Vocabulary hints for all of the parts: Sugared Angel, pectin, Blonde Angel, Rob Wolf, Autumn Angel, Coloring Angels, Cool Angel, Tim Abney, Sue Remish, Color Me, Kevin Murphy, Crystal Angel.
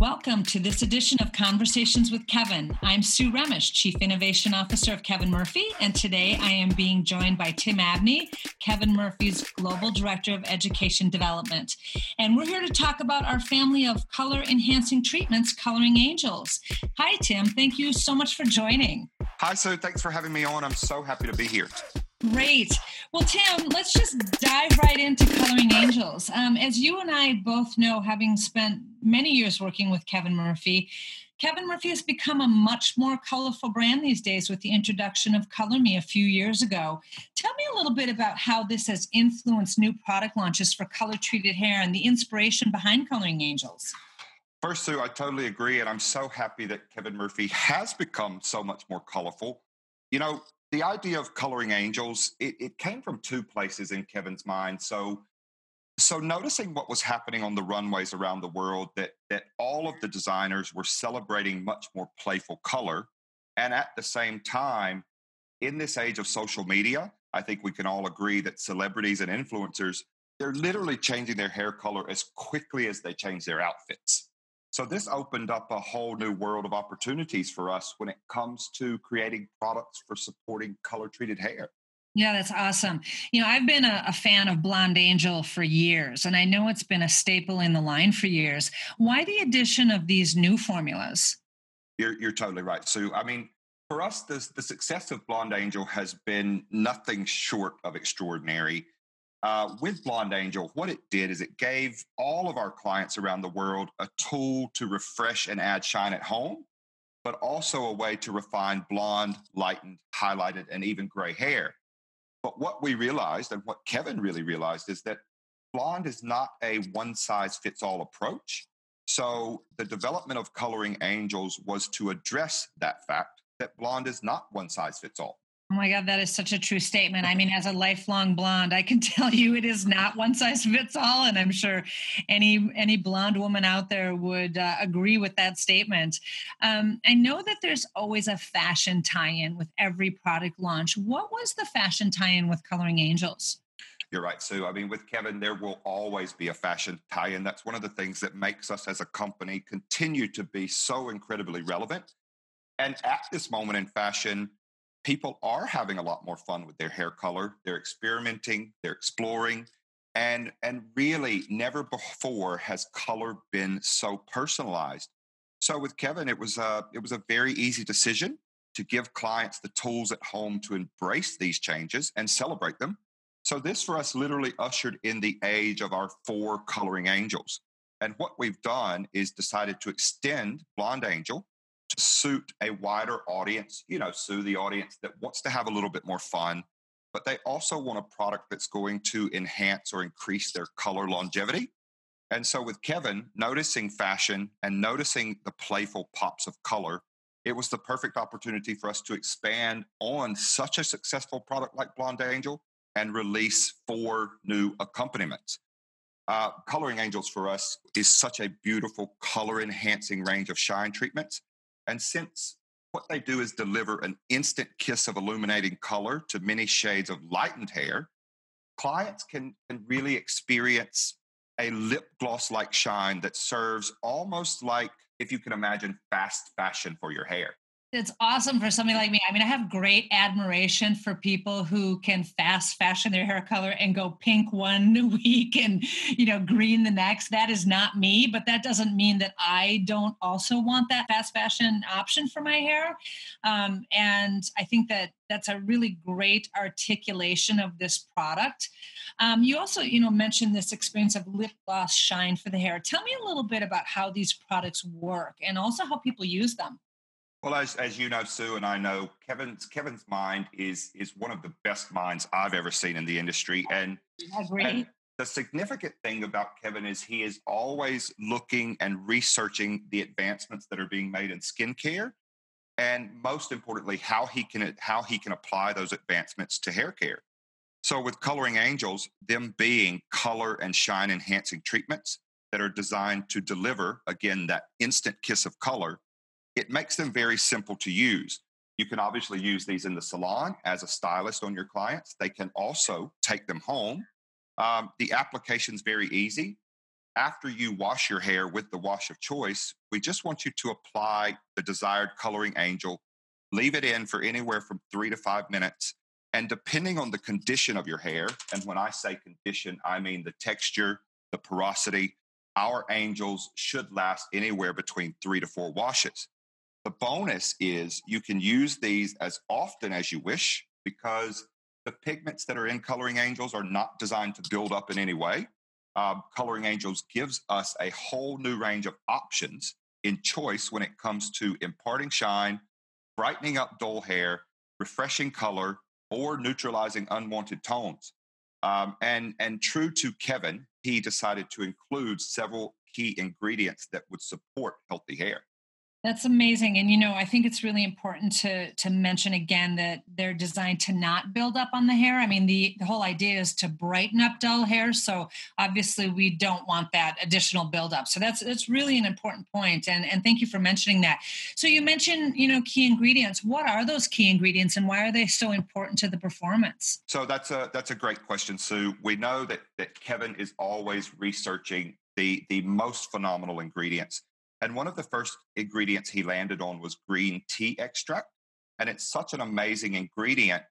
Welcome to this edition of Conversations with Kevin. I'm Sue Remish, Chief Innovation Officer of Kevin Murphy, and today I am being joined by Tim Abney, Kevin Murphy's Global Director of Education Development. And we're here to talk about our family of color-enhancing treatments, Coloring Angels. Hi, Tim. Thank you so much for joining. Hi, Sue. Thanks for having me on. I'm so happy to be here. Great. Well, Tim, let's just dive right into Coloring Angels. As you and I both know, having spent many years working with Kevin Murphy has become a much more colorful brand these days with the introduction of Color Me a few years ago. Tell me a little bit about how this has influenced new product launches for color-treated hair and the inspiration behind Coloring Angels. First, Sue, I totally agree, and I'm so happy that Kevin Murphy has become so much more colorful. You know, the idea of Coloring Angels, it came from two places in Kevin's mind. So noticing what was happening on the runways around the world, that all of the designers were celebrating much more playful color. And at the same time, in this age of social media, I think we can all agree that celebrities and influencers, they're literally changing their hair color as quickly as they change their outfits. So this opened up a whole new world of opportunities for us when it comes to creating products for supporting color-treated hair. Yeah, that's awesome. You know, I've been a fan of Blonde Angel for years, and I know it's been a staple in the line for years. Why the addition of these new formulas? You're totally right, Sue. I mean, for us, the success of Blonde Angel has been nothing short of extraordinary. With Blonde Angel, what it did is it gave all of our clients around the world a tool to refresh and add shine at home, but also a way to refine blonde, lightened, highlighted, and even gray hair. But what we realized, and what Kevin really realized, is that blonde is not a one-size-fits-all approach. So the development of Coloring Angels was to address that fact that blonde is not one-size-fits-all. Oh my God, that is such a true statement. I mean, as a lifelong blonde, I can tell you it is not one size fits all. And I'm sure any blonde woman out there would agree with that statement. I know that there's always a fashion tie-in with every product launch. What was the fashion tie-in with Coloring Angels? You're right, Sue. I mean, with Kevin, there will always be a fashion tie-in. That's one of the things that makes us as a company continue to be so incredibly relevant. And at this moment in fashion, people are having a lot more fun with their hair color. They're experimenting, they're exploring, and really never before has color been so personalized. So with Kevin, it was a very easy decision to give clients the tools at home to embrace these changes and celebrate them. So this for us literally ushered in the age of our 4 Coloring Angels. And what we've done is decided to extend Blonde Angel to suit a wider audience, you know, Sue, the audience that wants to have a little bit more fun, but they also want a product that's going to enhance or increase their color longevity. And so with Kevin, noticing fashion and noticing the playful pops of color, it was the perfect opportunity for us to expand on such a successful product like Blonde Angel and release 4 new accompaniments. Coloring Angels for us is such a beautiful color-enhancing range of shine treatments. And since what they do is deliver an instant kiss of illuminating color to many shades of lightened hair, clients can really experience a lip gloss-like shine that serves almost like, if you can imagine, fast fashion for your hair. It's awesome for somebody like me. I mean, I have great admiration for people who can fast fashion their hair color and go pink one week and, you know, green the next. That is not me, but that doesn't mean that I don't also want that fast fashion option for my hair. And I think that that's a really great articulation of this product. You also, you know, mentioned this experience of lip gloss shine for the hair. Tell me a little bit about how these products work and also how people use them. Well, as you know, Sue, and I know, Kevin's mind is one of the best minds I've ever seen in the industry. And the significant thing about Kevin is he is always looking and researching the advancements that are being made in skincare, and most importantly, how he can apply those advancements to hair care. So with Coloring Angels, them being color and shine enhancing treatments that are designed to deliver, again, that instant kiss of color, it makes them very simple to use. You can obviously use these in the salon as a stylist on your clients. They can also take them home. The application's very easy. after you wash your hair with the wash of choice, we just want you to apply the desired coloring angel, leave it in for anywhere from 3 to 5 minutes. And depending on the condition of your hair, and when I say condition, I mean the texture, the porosity, our angels should last anywhere between 3 to 4 washes. The bonus is you can use these as often as you wish because the pigments that are in coloring angels are not designed to build up in any way. Coloring angels gives us a whole new range of options in choice when it comes to imparting shine, brightening up dull hair, refreshing color, or neutralizing unwanted tones. And true to Kevin, he decided to include several key ingredients that would support healthy hair. That's amazing. And, you know, I think it's really important to mention again that they're designed to not build up on the hair. I mean, the whole idea is to brighten up dull hair. So obviously we don't want that additional buildup. So that's really an important point. And thank you for mentioning that. So you mentioned, you know, key ingredients. What are those key ingredients and why are they so important to the performance? So that's a great question, Sue. We know that Kevin is always researching the most phenomenal ingredients. And one of the first ingredients he landed on was green tea extract. And it's such an amazing ingredient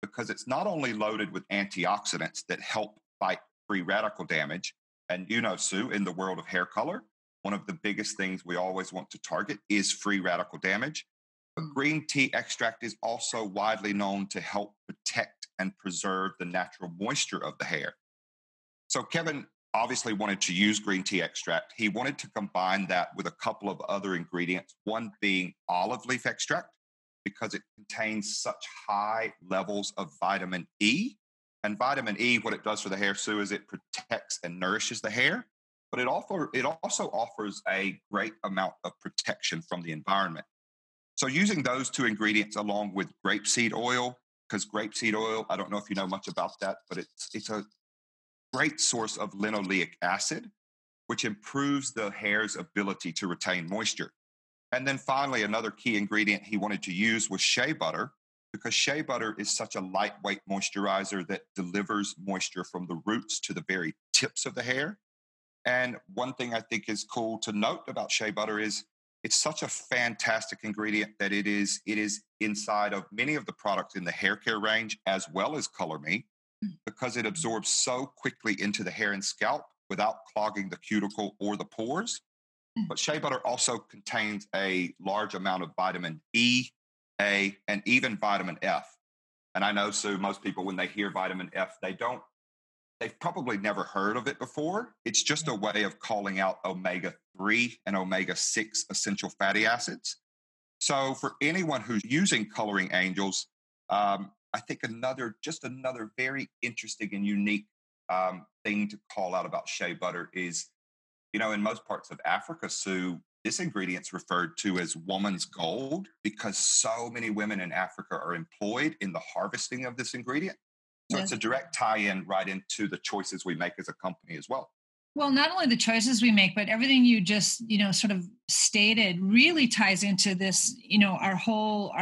because it's not only loaded with antioxidants that help fight free radical damage. And you know, Sue, in the world of hair color, one of the biggest things we always want to target is free radical damage. But green tea extract is also widely known to help protect and preserve the natural moisture of the hair. So Kevin obviously wanted to use green tea extract. He wanted to combine that with a couple of other ingredients, one being olive leaf extract, because it contains such high levels of vitamin E. And vitamin E, what it does for the hair, Sue, is it protects and nourishes the hair, but it also offers a great amount of protection from the environment. So using those two ingredients along with grapeseed oil, because grapeseed oil, I don't know if you know much about that, but it's a great source of linoleic acid, which improves the hair's ability to retain moisture. And then finally, another key ingredient he wanted to use was shea butter, because shea butter is such a lightweight moisturizer that delivers moisture from the roots to the very tips of the hair. And one thing I think is cool to note about shea butter is it's such a fantastic ingredient that it is inside of many of the products in the hair care range, as well as Color Me, because it absorbs so quickly into the hair and scalp without clogging the cuticle or the pores. But shea butter also contains a large amount of vitamin E, A, and even vitamin F. And I know, Sue, most people, when they hear vitamin F, they've probably never heard of it before. It's just a way of calling out omega-3 and omega-6 essential fatty acids. So for anyone who's using Coloring Angels, I think another very interesting and unique thing to call out about shea butter is, you know, in most parts of Africa, Sue, this ingredient's referred to as woman's gold because so many women in Africa are employed in the harvesting of this ingredient. So yes, it's a direct tie-in right into the choices we make as a company as well. Well, not only the choices we make, but everything you just, you know, sort of stated really ties into this, you know, our whole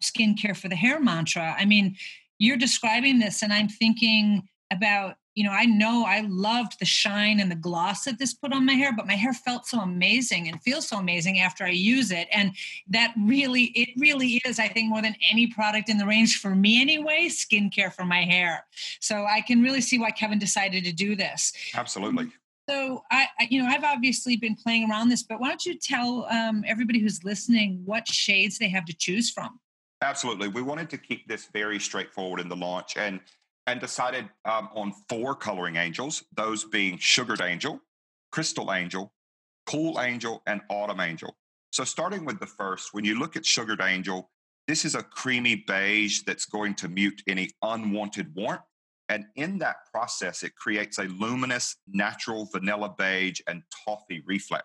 skincare for the hair mantra. I mean, you're describing this and I'm thinking about, you know I loved the shine and the gloss that this put on my hair, but my hair felt so amazing and feels so amazing after I use it. And it really is, I think, more than any product in the range for me anyway, skincare for my hair. So I can really see why Kevin decided to do this. Absolutely. So I've obviously been playing around this, but why don't you tell everybody who's listening what shades they have to choose from? Absolutely. We wanted to keep this very straightforward in the launch and decided on 4 coloring angels, those being Sugared Angel, Crystal Angel, Cool Angel, and Autumn Angel. So starting with the first, when you look at Sugared Angel, this is a creamy beige that's going to mute any unwanted warmth. And in that process, it creates a luminous, natural vanilla beige and toffee reflect.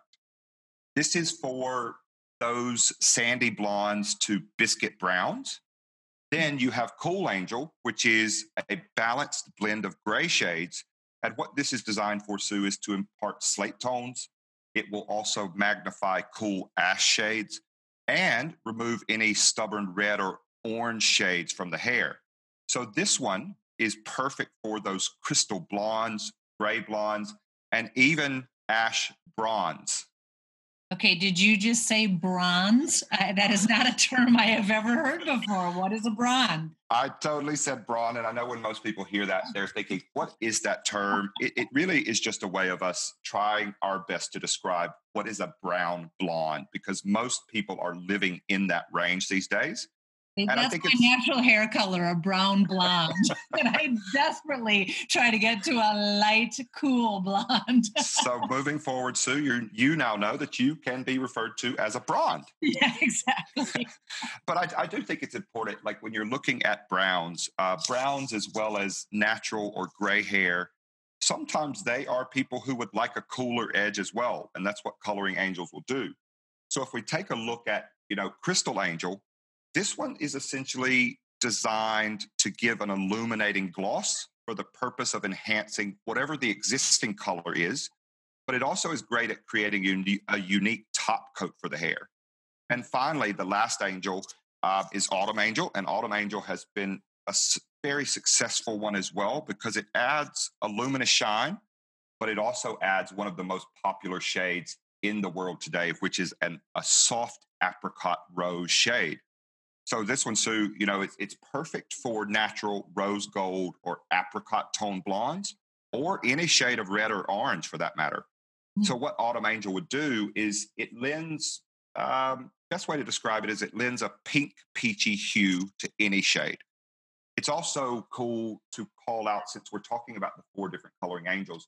This is for those sandy blondes to biscuit browns. Then you have Cool Angel, which is a balanced blend of gray shades. And what this is designed for, Sue, is to impart slate tones. It will also magnify cool ash shades and remove any stubborn red or orange shades from the hair. So this one is perfect for those crystal blondes, gray blondes, and even ash bronze. Okay, did you just say bronze? That is not a term I have ever heard before. What is a bronze? I totally said bronze, and I know when most people hear that, they're thinking, what is that term? It really is just a way of us trying our best to describe what is a brown blonde, because most people are living in that range these days. And that's my natural hair color, a brown blonde. And I desperately try to get to a light, cool blonde. So moving forward, Sue, you now know that you can be referred to as a blonde. Yeah, exactly. But I do think it's important, like when you're looking at browns as well as natural or gray hair, sometimes they are people who would like a cooler edge as well. And that's what Coloring Angels will do. So if we take a look at, Crystal Angel, this one is essentially designed to give an illuminating gloss for the purpose of enhancing whatever the existing color is, but it also is great at creating a unique top coat for the hair. And finally, the last angel is Autumn Angel, and Autumn Angel has been a very successful one as well because it adds a luminous shine, but it also adds one of the most popular shades in the world today, which is a soft apricot rose shade. So this one, Sue, it's perfect for natural rose gold or apricot tone blondes or any shade of red or orange for that matter. Mm-hmm. So what Autumn Angel would do is it lends, best way to describe it is it lends a pink peachy hue to any shade. It's also cool to call out, since we're talking about the four different coloring angels,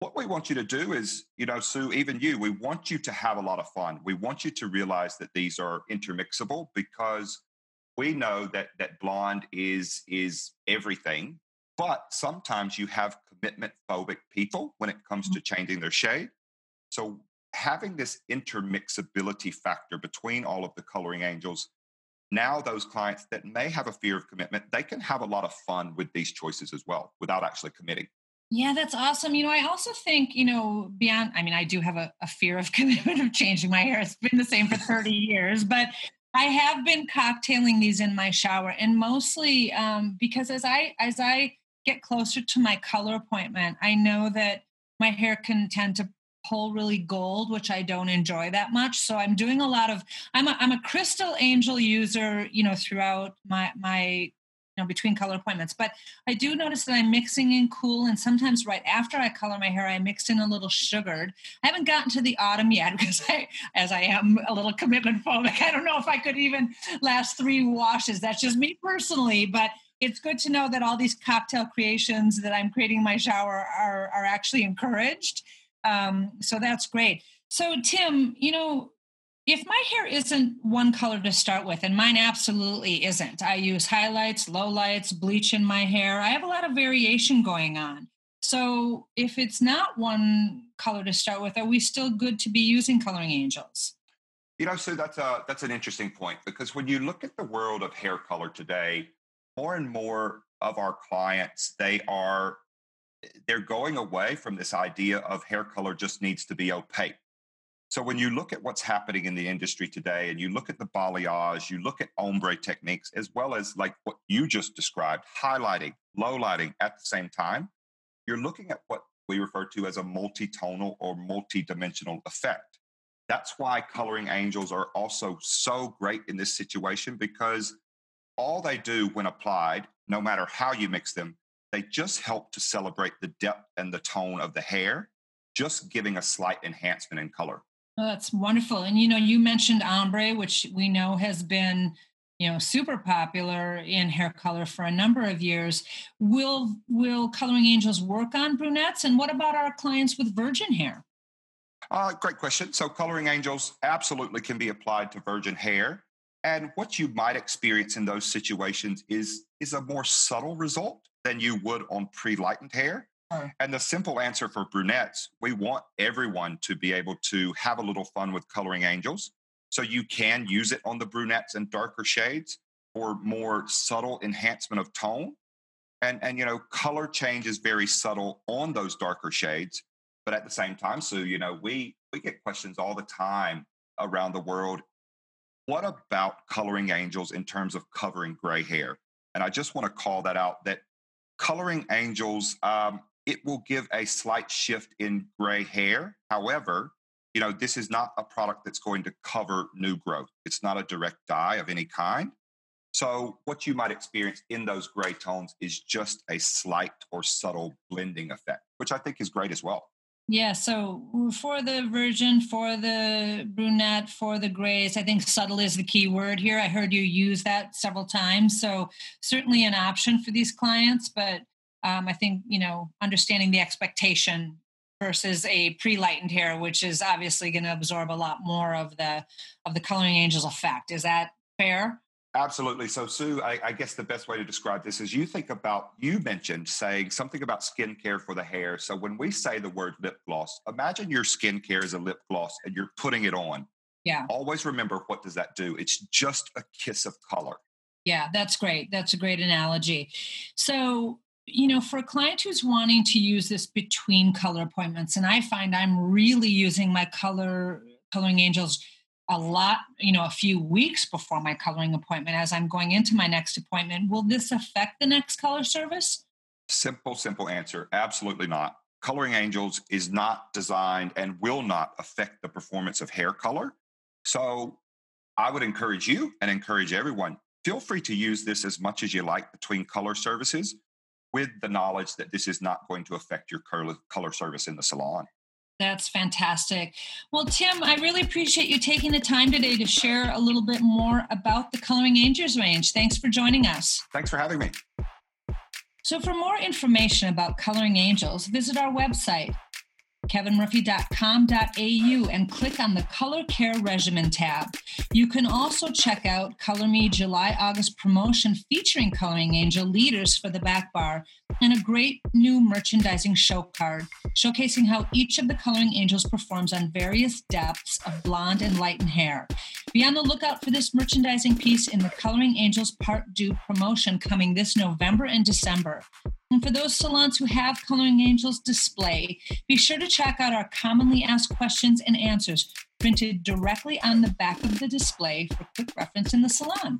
what we want you to do is, Sue, even you, we want you to have a lot of fun. We want you to realize that these are intermixable because we know that blonde is everything, but sometimes you have commitment-phobic people when it comes to changing their shade. So having this intermixability factor between all of the coloring angels, now those clients that may have a fear of commitment, they can have a lot of fun with these choices as well without actually committing. Yeah, that's awesome. I also think, beyond, I do have a fear of commitment of changing my hair. It's been the same for 30 years, but I have been cocktailing these in my shower, and mostly because as I get closer to my color appointment, I know that my hair can tend to pull really gold, which I don't enjoy that much. So I'm doing a lot of, I'm a Crystal Angel user, throughout my between color appointments. But I do notice that I'm mixing in cool, and sometimes right after I color my hair, I mixed in a little sugared. I haven't gotten to the autumn yet because I am a little commitment phobic. I don't know if I could even last 3 washes. That's just me personally, but it's good to know that all these cocktail creations that I'm creating in my shower are actually encouraged. So that's great. So Tim, if my hair isn't one color to start with, and mine absolutely isn't, I use highlights, lowlights, bleach in my hair. I have a lot of variation going on. So if it's not one color to start with, are we still good to be using coloring angels? Sue, that's an interesting point, because when you look at the world of hair color today, more and more of our clients, they're going away from this idea of hair color just needs to be opaque. So when you look at what's happening in the industry today, and you look at the balayage, you look at ombre techniques, as well as like what you just described, highlighting, lowlighting at the same time, you're looking at what we refer to as a multi-tonal or multi-dimensional effect. That's why coloring angels are also so great in this situation, because all they do when applied, no matter how you mix them, they just help to celebrate the depth and the tone of the hair, just giving a slight enhancement in color. Oh, that's wonderful. And, you mentioned ombre, which we know has been, super popular in hair color for a number of years. Will coloring angels work on brunettes? And what about our clients with virgin hair? Great question. So coloring angels absolutely can be applied to virgin hair. And what you might experience in those situations is a more subtle result than you would on pre-lightened hair. And the simple answer for brunettes, we want everyone to be able to have a little fun with coloring angels. So you can use it on the brunettes and darker shades for more subtle enhancement of tone. And color change is very subtle on those darker shades. But at the same time, Sue, we get questions all the time around the world. What about coloring angels in terms of covering gray hair? And I just want to call that out, that coloring angels it will give a slight shift in gray hair. However, you know, this is not a product that's going to cover new growth. It's not a direct dye of any kind. So what you might experience in those gray tones is just a slight or subtle blending effect, which I think is great as well. Yeah, so for the virgin, for the brunette, for the grays, I think subtle is the key word here. I heard you use that several times. So certainly an option for these clients, but I think, you know, understanding the expectation versus a pre-lightened hair, which is obviously going to absorb a lot more of the Coloring Angels effect. Is that fair? Absolutely. So, Sue, I guess the best way to describe this is you mentioned saying something about skincare for the hair. So when we say the word lip gloss, imagine your skincare is a lip gloss and you're putting it on. Yeah. Always remember, what does that do? It's just a kiss of color. Yeah, that's great. That's a great analogy. So, you know, for a client who's wanting to use this between color appointments, and I find I'm really using my Coloring Angels a lot, you know, a few weeks before my coloring appointment, as I'm going into my next appointment, will this affect the next color service? Simple answer. Absolutely not. Coloring Angels is not designed and will not affect the performance of hair color. So I would encourage you and encourage everyone, feel free to use this as much as you like between color services with the knowledge that this is not going to affect your color service in the salon. That's fantastic. Well, Tim, I really appreciate you taking the time today to share a little bit more about the Coloring Angels range. Thanks for joining us. Thanks for having me. So for more information about Coloring Angels, visit our website, kevinmurphy.com.au, and click on the Color Care Regimen tab. You can also check out Color Me July-August promotion featuring Coloring Angel leaders for the back bar and a great new merchandising show card showcasing how each of the Coloring Angels performs on various depths of blonde and lightened hair. Be on the lookout for this merchandising piece in the Coloring Angels Part Due promotion coming this November and December. And for those salons who have Coloring Angels display, be sure to check out our commonly asked questions and answers printed directly on the back of the display for quick reference in the salon.